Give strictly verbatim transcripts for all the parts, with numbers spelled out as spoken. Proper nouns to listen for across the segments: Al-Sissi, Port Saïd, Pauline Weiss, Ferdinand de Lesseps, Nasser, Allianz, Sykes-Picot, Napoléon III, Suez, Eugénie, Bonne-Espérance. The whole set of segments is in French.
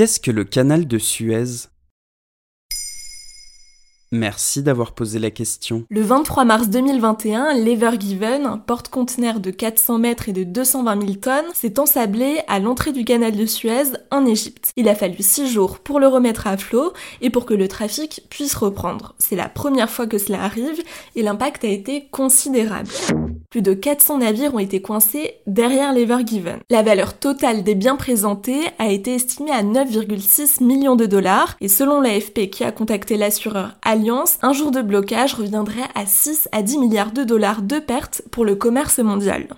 Qu'est-ce que le canal de Suez ? Merci d'avoir posé la question. Le vingt-trois mars deux mille vingt et un, l'Evergiven, un porte-conteneur de quatre cents mètres et de deux cent vingt mille tonnes, s'est ensablé à l'entrée du canal de Suez en Égypte. Il a fallu six jours pour le remettre à flot et pour que le trafic puisse reprendre. C'est la première fois que cela arrive et l'impact a été considérable. Plus de quatre cents navires ont été coincés derrière l'Evergiven. La valeur totale des biens présentés a été estimée à neuf virgule six millions de dollars et selon l'A F P qui a contacté l'assureur Allianz, un jour de blocage reviendrait à six à dix milliards de dollars de pertes pour le commerce mondial.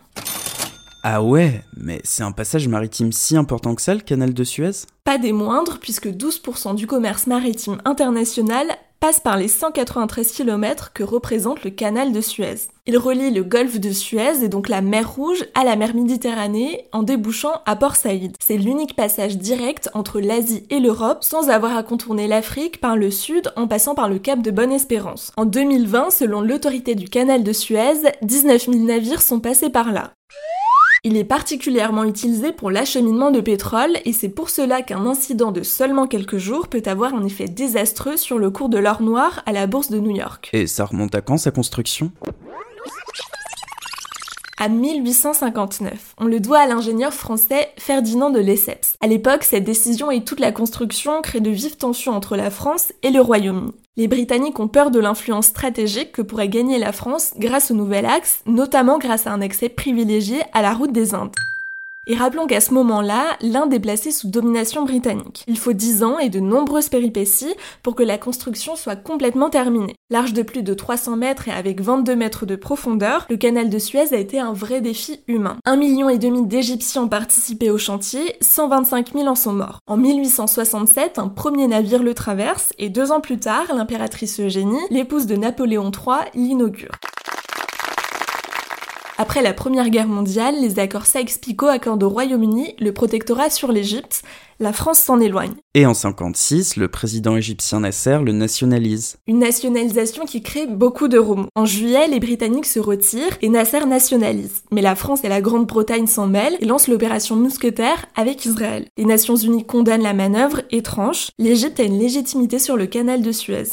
Ah ouais, mais c'est un passage maritime si important que ça, le canal de Suez ? Pas des moindres, puisque douze pour cent du commerce maritime international passe par les cent quatre-vingt-treize kilomètres que représente le canal de Suez. Il relie le golfe de Suez et donc la mer Rouge à la mer Méditerranée en débouchant à Port Saïd. C'est l'unique passage direct entre l'Asie et l'Europe sans avoir à contourner l'Afrique par le sud en passant par le cap de Bonne-Espérance. En deux mille vingt, selon l'autorité du canal de Suez, dix-neuf mille navires sont passés par là. Il est particulièrement utilisé pour l'acheminement de pétrole et c'est pour cela qu'un incident de seulement quelques jours peut avoir un effet désastreux sur le cours de l'or noir à la bourse de New York. Et ça remonte à quand sa construction ? À mille huit cent cinquante-neuf. On le doit à l'ingénieur français Ferdinand de Lesseps. À l'époque, cette décision et toute la construction créent de vives tensions entre la France et le Royaume-Uni. Les Britanniques ont peur de l'influence stratégique que pourrait gagner la France grâce au nouvel axe, notamment grâce à un accès privilégié à la route des Indes. Et rappelons qu'à ce moment-là, l'Inde est placée sous domination britannique. Il faut dix ans et de nombreuses péripéties pour que la construction soit complètement terminée. Large de plus de trois cents mètres et avec vingt-deux mètres de profondeur, le canal de Suez a été un vrai défi humain. un virgule cinq million d'Égyptiens ont participé au chantier, cent vingt-cinq mille en sont morts. En mille huit cent soixante-sept, un premier navire le traverse et deux ans plus tard, l'impératrice Eugénie, l'épouse de Napoléon trois, l'inaugure. Après la Première Guerre mondiale, les accords Sykes-Picot accordent au Royaume-Uni le protectorat sur l'Égypte. La France s'en éloigne. Et en mille neuf cent cinquante-six, le président égyptien Nasser le nationalise. Une nationalisation qui crée beaucoup de remous. En juillet, les Britanniques se retirent et Nasser nationalise. Mais la France et la Grande-Bretagne s'en mêlent et lancent l'opération Mousquetaire avec Israël. Les Nations Unies condamnent la manœuvre et tranchent. L'Égypte a une légitimité sur le canal de Suez.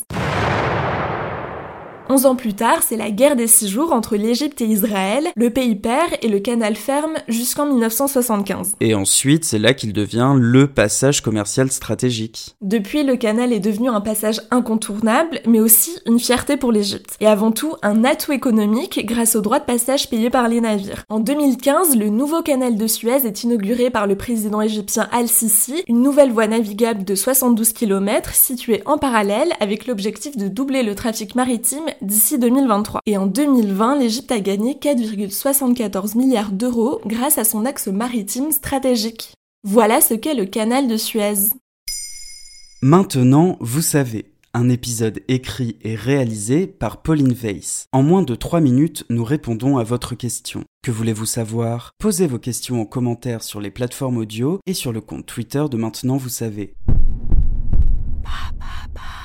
Onze ans plus tard, c'est la guerre des six jours entre l'Égypte et Israël, le pays perd et le canal ferme jusqu'en mille neuf cent soixante-quinze. Et ensuite, c'est là qu'il devient le passage commercial stratégique. Depuis, le canal est devenu un passage incontournable, mais aussi une fierté pour l'Égypte. Et avant tout, un atout économique grâce aux droits de passage payés par les navires. En deux mille quinze, le nouveau canal de Suez est inauguré par le président égyptien Al-Sissi, une nouvelle voie navigable de soixante-douze kilomètres située en parallèle avec l'objectif de doubler le trafic maritime d'ici deux mille vingt-trois. Et en deux mille vingt, l'Égypte a gagné quatre virgule soixante-quatorze milliards d'euros grâce à son axe maritime stratégique. Voilà ce qu'est le canal de Suez. Maintenant, vous savez, un épisode écrit et réalisé par Pauline Weiss. En moins de trois minutes, nous répondons à votre question. Que voulez-vous savoir ? Posez vos questions en commentaire sur les plateformes audio et sur le compte Twitter de Maintenant, vous savez. Bah, bah, bah.